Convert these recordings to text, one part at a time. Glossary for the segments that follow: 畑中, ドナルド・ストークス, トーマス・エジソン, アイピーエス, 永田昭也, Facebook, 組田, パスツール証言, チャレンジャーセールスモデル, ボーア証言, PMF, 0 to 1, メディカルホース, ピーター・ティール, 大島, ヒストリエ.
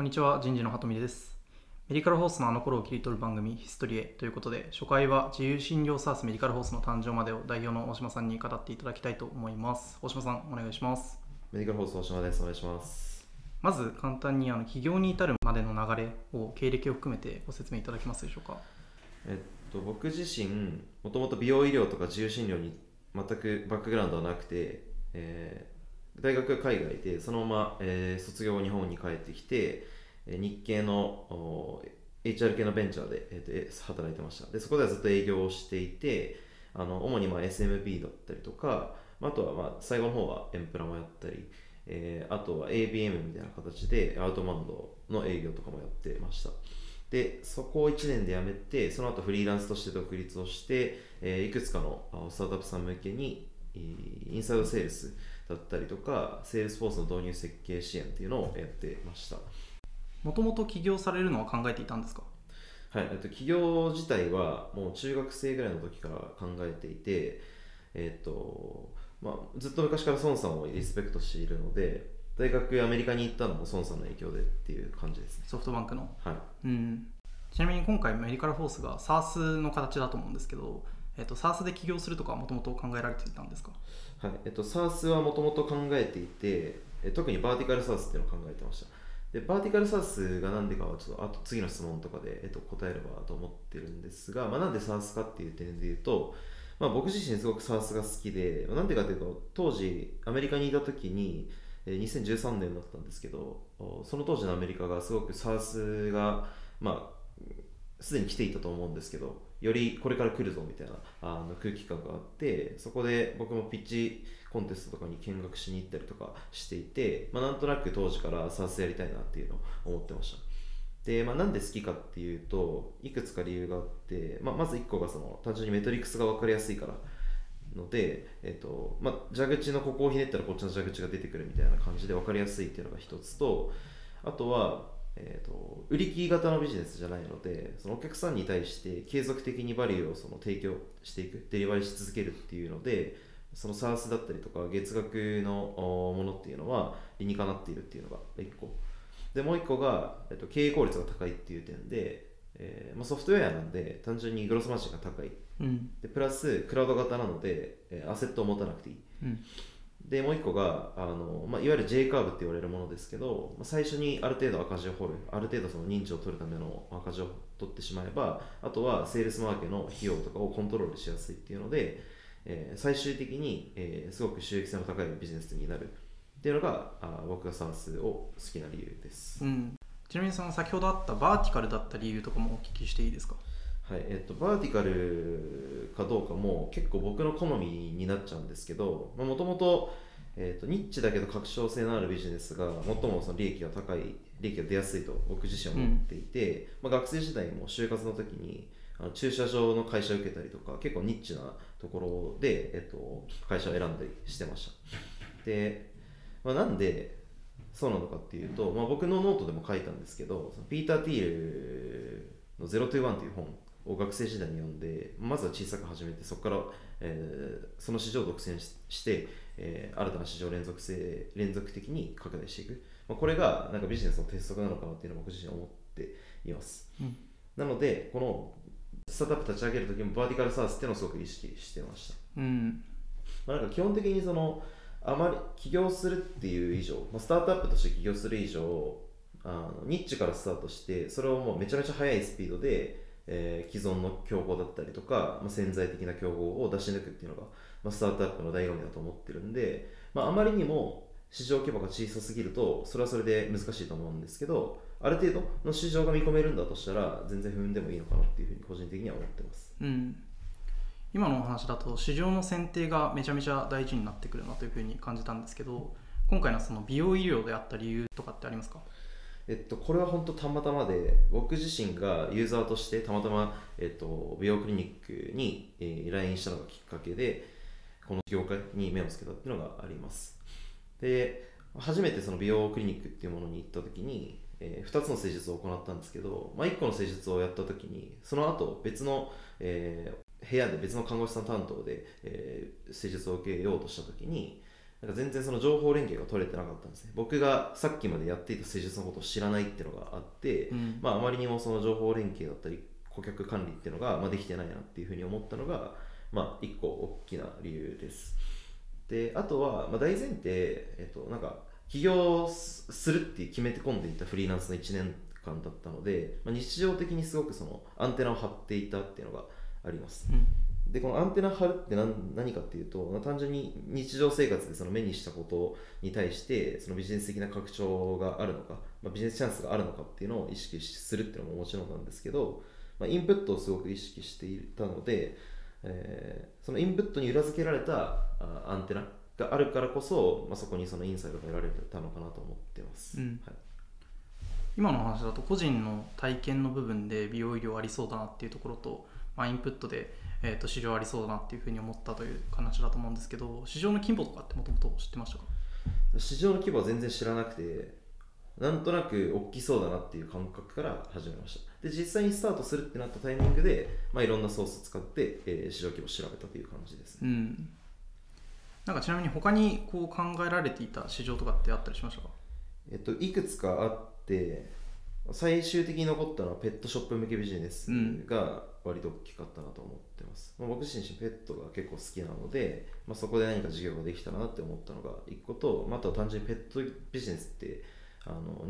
こんにちは、人事の鳩見です。メディカルホースのあの頃を切り取る番組ヒストリエということで、初回は自由診療サースメディカルホースの誕生までを代表の大島さんに語っていただきたいと思います。大島さん、お願いします。メディカルホース大島です。お願いします。まず簡単に起業に至るまでの流れを、経歴を含めてご説明いただけますでしょうか。僕自身もともと美容医療とか自由診療に全くバックグラウンドはなくて、大学は海外で、そのまま、卒業後日本に帰ってきて、日系の HR 系のベンチャーで、働いてました。でそこではずっと営業をしていて、主にSMB だったりとか、あとは最後の方はエンプラもやったり、あとは ABM みたいな形でアウトバンドの営業とかもやってました。でそこを1年で辞めて、その後フリーランスとして独立をして、いくつかのスタートアップさん向けにインサイドセールスだったりとか、セールスフォースの導入設計支援っていうのをやってました。もともと起業されるのは考えていたんですか？はい、起業自体はもう中学生ぐらいの時から考えていて、ずっと昔から孫さんをリスペクトしているので、大学アメリカに行ったのも孫さんの影響でっていう感じですね。ソフトバンクの。はい。ちなみに今回メディカルホースが SaaS の形だと思うんですけど、SaaS で起業するとかはもともと考えられていたんですか？はい、SaaS はもともと考えていて、特にバーティカル SaaS っていうのを考えてました。でバーティカル SaaS が何でかはちょっと後次の質問とかで、答えればと思ってるんですが、なんで SaaS かっていう点で言うと、僕自身すごく SaaS が好きで、なんでかというと、当時アメリカにいた時に2013年だったんですけど、その当時のアメリカがすごく SaaS がすでに来ていたと思うんですけど、よりこれから来るぞみたいな空気感があって、そこで僕もピッチコンテストとかに見学しに行ったりとかしていて、なんとなく当時から SaaS やりたいなっていうのを思ってました。で、なんで好きかっていうと、いくつか理由があって、まず1個が単純にメトリックスが分かりやすいからので、蛇口のここをひねったらこっちの蛇口が出てくるみたいな感じで分かりやすいっていうのが一つと、あとは売り切り型のビジネスじゃないので、そのお客さんに対して継続的にバリューを提供していく、デリバリーし続けるっていうので、その SaaS だったりとか月額のものっていうのは理にかなっているっていうのが1個で、もう1個が、経営効率が高いっていう点で、ソフトウェアなんで単純にグロスマージンが高い、でプラスクラウド型なので、アセットを持たなくていい、でもう一個がいわゆる J カーブって言われるものですけど、最初にある程度赤字を掘る、ある程度認知を取るための赤字を取ってしまえば、あとはセールスマーケの費用とかをコントロールしやすいっていうので、最終的に、すごく収益性の高いビジネスになるっていうのが僕が SaaS を好きな理由です。ちなみに先ほどあったバーティカルだった理由とかもお聞きしていいですか？はい、バーティカルかどうかも結構僕の好みになっちゃうんですけど、もともとニッチだけど確証性のあるビジネスが最も利益が高い、利益が出やすいと僕自身は思っていて、学生時代も就活の時に駐車場の会社を受けたりとか、結構ニッチなところで、会社を選んだりしてました。で、なんでそうなのかっていうと、僕のノートでも書いたんですけど、ピーター・ティールの0 to 1という本を学生時代に読んで、まずは小さく始めて、そこから、その市場を独占して、新たな市場を連続的に拡大していく、これがビジネスの鉄則なのかなっていうのを僕自身思っています。なのでこのスタートアップ立ち上げるときもバーティカルサースっていうのをすごく意識してました。基本的にあまり起業するっていう以上、スタートアップとして起業する以上、ニッチからスタートして、それをもうめちゃめちゃ速いスピードで、既存の競合だったりとか、潜在的な競合を出し抜くっていうのが、スタートアップの醍醐味だと思ってるんで、あまりにも市場規模が小さすぎるとそれはそれで難しいと思うんですけど、ある程度の市場が見込めるんだとしたら全然踏んでもいいのかなっていうふうに個人的には思ってます。今のお話だと市場の選定がめちゃめちゃ大事になってくるなというふうに感じたんですけど、今回の美容医療であった理由とかってありますか？これは本当たまたまで、僕自身がユーザーとしてたまたま、美容クリニックに、来院したのがきっかけで、この業界に目をつけたっていうのがあります。で初めて美容クリニックっていうものに行った時に、2つの施術を行ったんですけど、1個の施術をやった時に、その後別の、部屋で別の看護師さん担当で、施術を受けようとした時に、なんか全然その情報連携が取れてなかったんですね。僕がさっきまでやっていた施術のことを知らないっていうのがあって、まあ、あまりにもその情報連携だったり顧客管理っていうのが、まあ、できてないなっていうふうに思ったのが、まあ、一個大きな理由です。で、あとは、まあ、大前提、なんか起業するって決めて込んでいたフリーランスの1年間だったので、まあ、日常的にすごくそのアンテナを張っていたっていうのがあります。でこのアンテナ張るって何かっていうと、単純に日常生活でその目にしたことに対してそのビジネス的な拡張があるのか、まあ、ビジネスチャンスがあるのかっていうのを意識するっていうのももちろんなんですけど、まあ、インプットをすごく意識していたので、そのインプットに裏付けられたアンテナがあるからこそ、まあ、そこにそのインサイドが得られたのかなと思ってます、はい、今の話だと個人の体験の部分で美容医療ありそうだなっていうところと、まあ、インプットで市場ありそうだなっていうふうに思ったという話だと思うんですけど、市場の規模とかってもともと知ってましたか？市場の規模は全然知らなくて、なんとなく大きそうだなっていう感覚から始めました。で実際にスタートするってなったタイミングで、まあ、いろんなソースを使って、市場規模を調べたという感じですね、なんかちなみに他にこう考えられていた市場とかってあったりしましたか？いくつかあって、最終的に残ったのはペットショップ向けビジネスが割と大きかったなと思ってます、僕自身ペットが結構好きなので、まあ、そこで何か事業ができたなって思ったのが1個と、あとは単純にペットビジネスって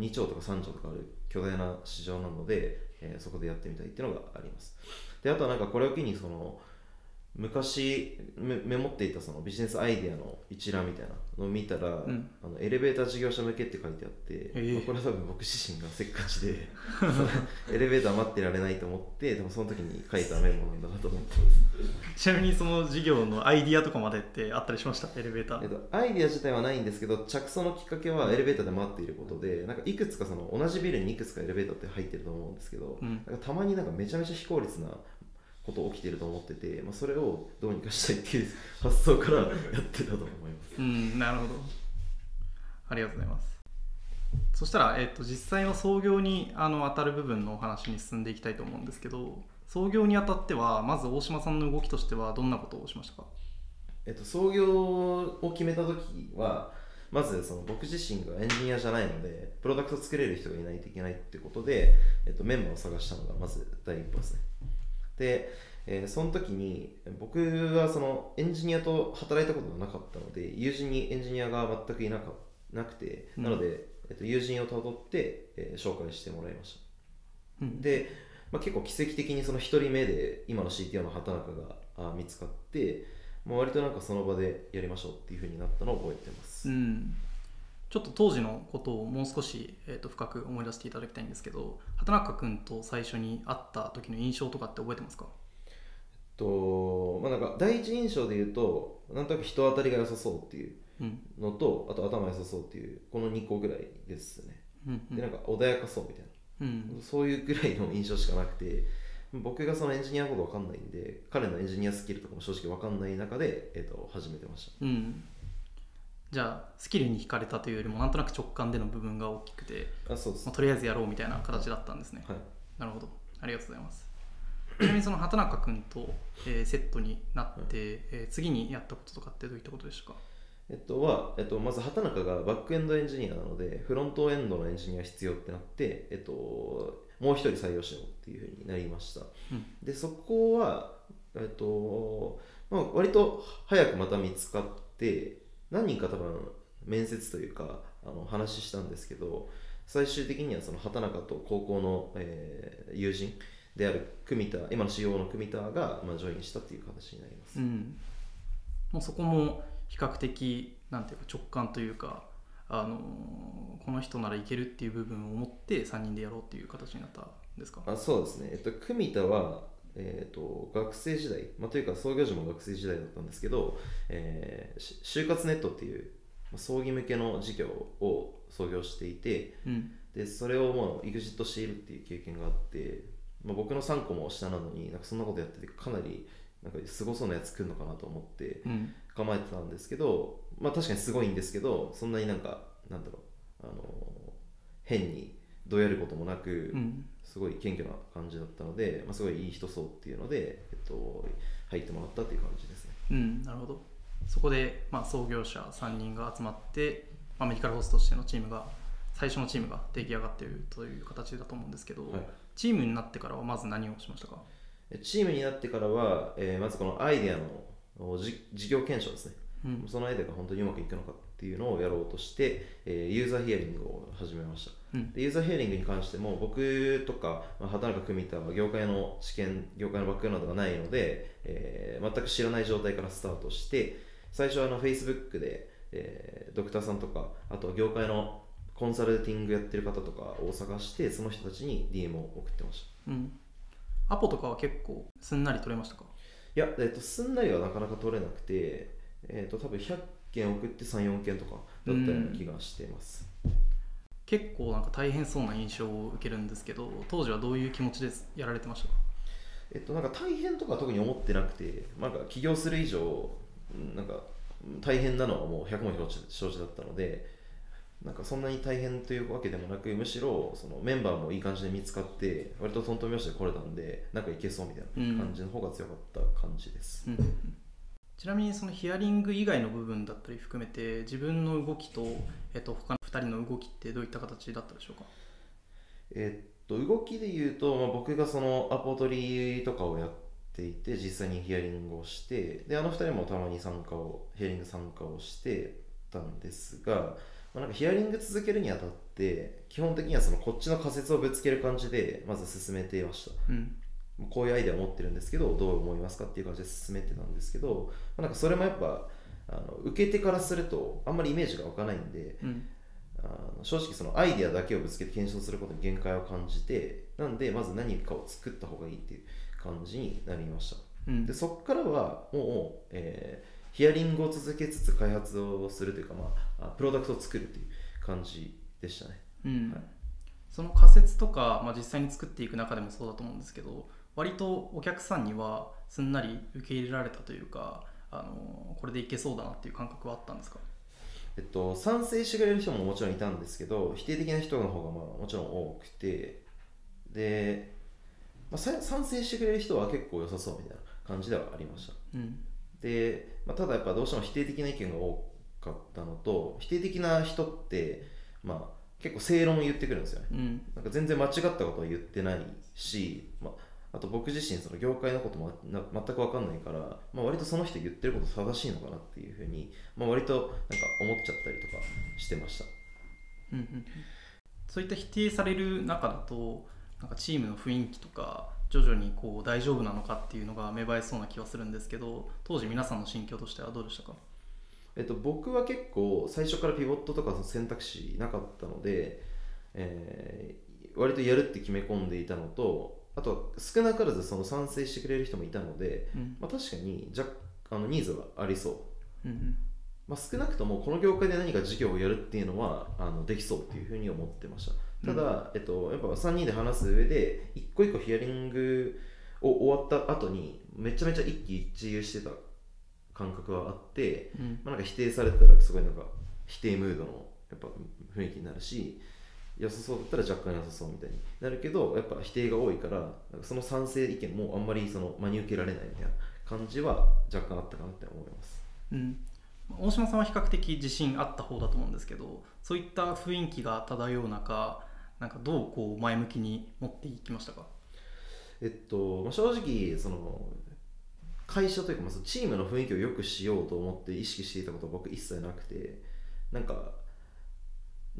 2兆とか3兆とかある巨大な市場なので、そこでやってみたいっていうのがあります。であとはなんかこれを機にその昔メモっていたそのビジネスアイデアの一覧みたいなのを見たら、エレベーター事業者向けって書いてあって、これは多分僕自身がせっかちでエレベーター待ってられないと思って、でもその時に書いたメモなんだなと思ってますちなみにその事業のアイディアとかまでってあったりしました？エレベーター、アイディア自体はないんですけど、着想のきっかけはエレベーターで待っていることで、なんかいくつかその同じビルにいくつかエレベーターって入ってると思うんですけど、なんかたまになんかめちゃめちゃ非効率なこと起きてると思ってて、それをどうにかしたいっていう発想からやってたと思いますなるほど、ありがとうございます。そしたら、実際の創業に当たる部分のお話に進んでいきたいと思うんですけど、創業にあたってはまず大島さんの動きとしてはどんなことをしましたか？創業を決めた時はまずその僕自身がエンジニアじゃないのでプロダクトを作れる人がいないといけないってことで、メンバーを探したのがまず第一歩ですね。で、その時に僕はそのエンジニアと働いたことがなかったので、友人にエンジニアが全くいなくて、なので、友人をたどって、紹介してもらいました、で、結構奇跡的にその1人目で今の CTO の畑中が見つかって、もう割となんかその場でやりましょうっていう風になったのを覚えてます、ちょっと当時のことをもう少し、深く思い出していただきたいんですけど、畑中君と最初に会った時の印象とかって覚えてますか？なんか第一印象で言うと、なんとなく人当たりが良さそうっていうのと、あと頭良さそうっていうこの2個ぐらいですね、でなんか穏やかそうみたいな、そういうぐらいの印象しかなくて、僕がそのエンジニアのこと分かんないんで彼のエンジニアスキルとかも正直分かんない中で、始めてました、じゃあスキルに惹かれたというよりもなんとなく直感での部分が大きくて、とりあえずやろうみたいな形だったんですね、なるほど、ありがとうございます。ちなみにその畑中君と、セットになって、次にやったこととかってどういったことでしたか？まず畑中がバックエンドエンジニアなのでフロントエンドのエンジニア必要ってなって、もう一人採用しようっていうふうになりました、でそこは、割と早くまた見つかって、何人か多分面接というか話したんですけど、最終的にはその畑中と高校の、友人である組田、今の CEO の組田が、ジョインしたという形になります、もうそこも比較的なんていうか直感というか、この人ならいけるっていう部分を持って3人でやろうっていう形になったんですか？そうですね、組田は、学生時代、というか創業時も学生時代だったんですけど、就活ネットっていう葬儀向けの事業を創業していて、でそれをもうエグジットしているっていう経験があって、僕の3個も下なのになんかそんなことやっててかなりなんかすごそうなやつ来るのかなと思って構えてたんですけど、確かにすごいんですけど、そんなになんだろう、変にどうやることもなく、すごい謙虚な感じだったので、すごいいい人そうっていうので、入ってもらったっていう感じですね。なるほど。そこでまあ創業者3人が集まって、まあ、メディカルホースとしてのチームが最初のチームが出来上がっているという形だと思うんですけど、はい、チームになってからはまず何をしましたか？チームになってからは、まずこのアイデアの事業検証ですね、うん、そのアイデアが本当にうまくいくのかっていうのをやろうとして、ユーザーヒアリングを始めました、うん、でユーザーヒアリングに関しても僕とか畑中久美太は業界の知見、業界のバックグラウンドがないので、全く知らない状態からスタートして、最初はFacebook で、ドクターさんとかあと業界のコンサルティングやってる方とかを探して、その人たちに DM を送ってました、うん、アポとかは結構すんなり取れましたか？いや、すんなりはなかなか取れなくて、多分100件送って 3,4 件とかだったような気がしてます。結構なんか大変そうな印象を受けるんですけど、当時はどういう気持ちでやられてましたか？なんか大変とか特に思ってなくて、なんか起業する以上なんか大変なのはもう100も承知だったので、なんかそんなに大変というわけでもなく、むしろそのメンバーもいい感じで見つかって割とトントン拍子で来れたんで、なんかいけそうみたいな感じの方が強かった感じです、うんうん、ちなみにそのヒアリング以外の部分だったり含めて自分の動きと、他の2人の動きってどういった形だったでしょうか？動きでいうと、まあ、僕がそのアポ取りとかをやっていて実際にヒアリングをして、であの2人もたまにヒアリング参加をしてたんですが、なんかヒアリング続けるにあたって基本的にはそのこっちの仮説をぶつける感じでまず進めていました、うん、こういうアイデアを持ってるんですけどどう思いますかっていう感じで進めてたんですけど、なんかそれもやっぱ受け手からするとあんまりイメージが湧かないんで、うん、正直そのアイデアだけをぶつけて検証することに限界を感じて、なんでまず何かを作った方がいいっていう感じになりました、うん、でそこからはもう、ヒアリングを続けつつ開発をするというか、まあ、プロダクトを作るという感じでしたね、うんはい、その仮説とか、まあ、実際に作っていく中でもそうだと思うんですけど、割とお客さんにはすんなり受け入れられたというか、これでいけそうだなっていう感覚はあったんですか？賛成してくれる人ももちろんいたんですけど、否定的な人の方がまあもちろん多くて、で、まあ、賛成してくれる人は結構良さそうみたいな感じではありました、うんでまあ、ただやっぱどうしても否定的な意見が多かったのと、否定的な人って、まあ、結構正論を言ってくるんですよね、うん、なんか全然間違ったことは言ってないし、まあ、あと僕自身その業界のことも全く分かんないから、まあ、割とその人言ってること正しいのかなっていうふうに、まあ、割となんか思っちゃったりとかしてました、うんうん、そういった否定される中だとなんかチームの雰囲気とか徐々にこう大丈夫なのかっていうのが芽生えそうな気はするんですけど、当時皆さんの心境としてはどうでしたか？僕は結構最初からピボットとか選択肢なかったので、割とやるって決め込んでいたのと、あと少なからずその賛成してくれる人もいたので、うんまあ、確かにニーズはありそう、うんうんまあ、少なくともこの業界で何か事業をやるっていうのはできそうっていうふうに思ってました。ただ、やっぱ3人で話す上で一個一個ヒアリングを終わった後にめちゃめちゃ一喜一憂してた感覚はあって、うんまあ、なんか否定されたらすごいなんか否定ムードのやっぱ雰囲気になるし、良さそうだったら若干良さそうみたいになるけど、やっぱ否定が多いからその賛成意見もあんまり真に受けられないみたいな感じは若干あったかなって思います、うん大島さんは比較的自信あった方だと思うんですけど、そういった雰囲気が漂う中なんかどうこう前向きに持っていきましたか？正直その会社というかチームの雰囲気を良くしようと思って意識していたことは僕一切なくて、な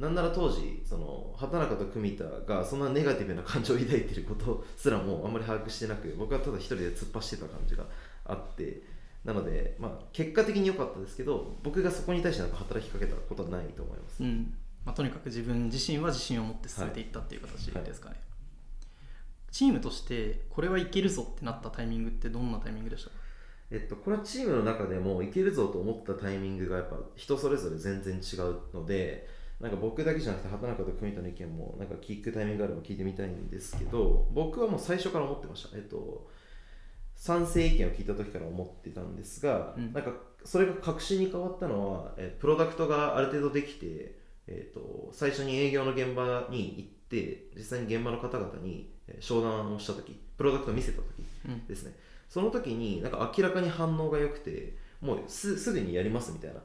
んなら当時その畑中と組田がそんなネガティブな感情を抱いていることすらもあんまり把握してなく、僕はただ一人で突っ走ってた感じがあって、なので、まあ、結果的に良かったですけど、僕がそこに対してなんか働きかけたことはないと思います、うんまあ、とにかく自分自身は自信を持って進めていったっていう形ですかね、はいはい、チームとしてこれはいけるぞってなったタイミングってどんなタイミングでしたか？これはチームの中でもいけるぞと思ったタイミングがやっぱ人それぞれ全然違うので、なんか僕だけじゃなくて畑中と組田の意見もなんか聞くタイミングがあれば聞いてみたいんですけど、僕はもう最初から思ってました、賛成意見を聞いた時から思ってたんですが、うん、なんかそれが確信に変わったのはプロダクトがある程度できて、最初に営業の現場に行って実際に現場の方々に商談をした時、プロダクトを見せた時ですね、うん、その時になんか明らかに反応が良くて、もうすぐにやりますみたいな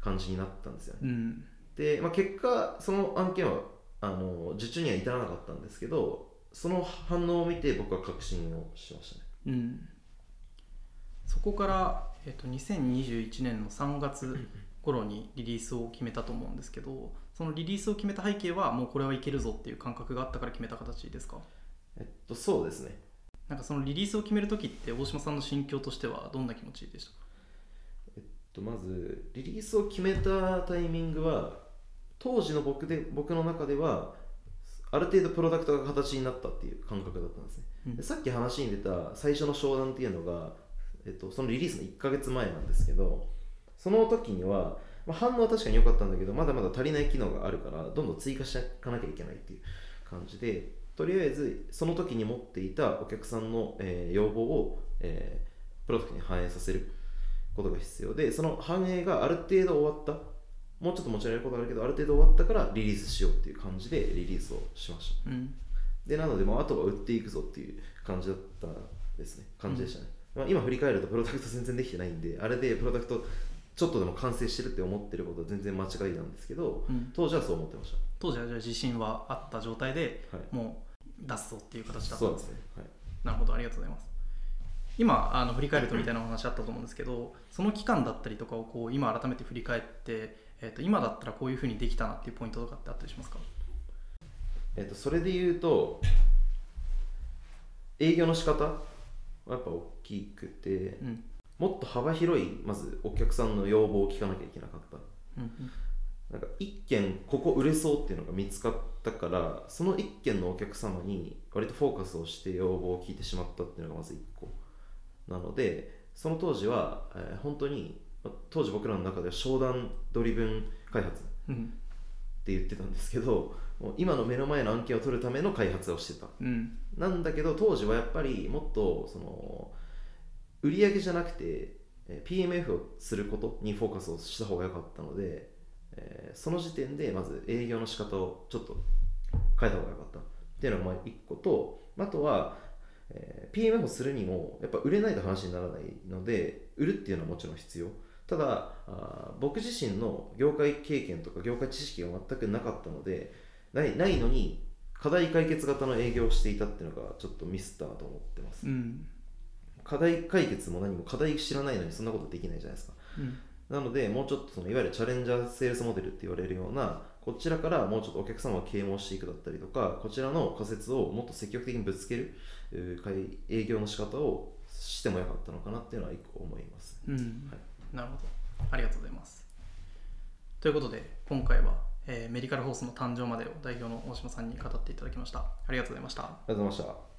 感じになったんですよね、うん、で、まあ、結果その案件は受注には至らなかったんですけど、その反応を見て僕は確信をしましたね、うん、そこから、2021年の3月頃にリリースを決めたと思うんですけど、そのリリースを決めた背景はもうこれはいけるぞっていう感覚があったから決めた形ですか？そうですね。なんかそのリリースを決めるときって大島さんの心境としてはどんな気持ちでしたか？まずリリースを決めたタイミングは当時の僕の中ではある程度プロダクトが形になったっていう感覚だったんですね、うん、でさっき話に出た最初の商談っていうのが、そのリリースの1ヶ月前なんですけど、その時には、まあ、反応は確かに良かったんだけどまだまだ足りない機能があるからどんどん追加していかなきゃいけないっていう感じで、とりあえずその時に持っていたお客さんの、要望を、プロダクトに反映させることが必要で、その反映がある程度終わった、もうちょっと持ち上げることがあるけどある程度終わったからリリースしようっていう感じでリリースをしました、うん、でなのでもうあとは売っていくぞっていう感じだったですね、感じでしたね、うん、まあ、今振り返るとプロダクト全然できてないんで、あれでプロダクトちょっとでも完成してるって思ってることは全然間違いなんですけど、うん、当時はそう思ってました。当時はじゃあ自信はあった状態で、はい、もう出すぞっていう形だったんですね。そうですね、はい、なるほど、ありがとうございます。今振り返るとみたいなお話あったと思うんですけど、その期間だったりとかをこう今改めて振り返って、今だったらこういうふうにできたなっていうポイントとかってあったりしますか？それで言うと営業の仕方はやっぱ大きくて、うん、もっと幅広いまずお客さんの要望を聞かなきゃいけなかった、うんうん、なんか1件ここ売れそうっていうのが見つかったから、その1件のお客様に割とフォーカスをして要望を聞いてしまったっていうのがまず1個なので、その当時は、本当に当時僕らの中では商談ドリブン開発って言ってたんですけど、もう今の目の前の案件を取るための開発をしてた、うん、なんだけど当時はやっぱりもっとその売り上げじゃなくて PMF をすることにフォーカスをした方が良かったので、その時点でまず営業の仕方をちょっと変えた方が良かったっていうのが1個と、あとはPMF をするにもやっぱ売れないと話にならないので、売るっていうのはもちろん必要、ただ僕自身の業界経験とか業界知識が全くなかったのでないのに課題解決型の営業をしていたっていうのがちょっとミスったなと思ってます、うん、課題解決も何も課題知らないのにそんなことできないじゃないですか、うん、なのでもうちょっとそのいわゆるチャレンジャーセールスモデルって言われるようなこちらからもうちょっとお客様を啓蒙していくだったりとか、こちらの仮説をもっと積極的にぶつける営業の仕方をしてもよかったのかなっていうのは一個思います、うん、はい、なるほど、ありがとうございます。ということで今回は、メディカルホースの誕生までを代表の大島さんに語っていただきました。ありがとうございました。ありがとうございました。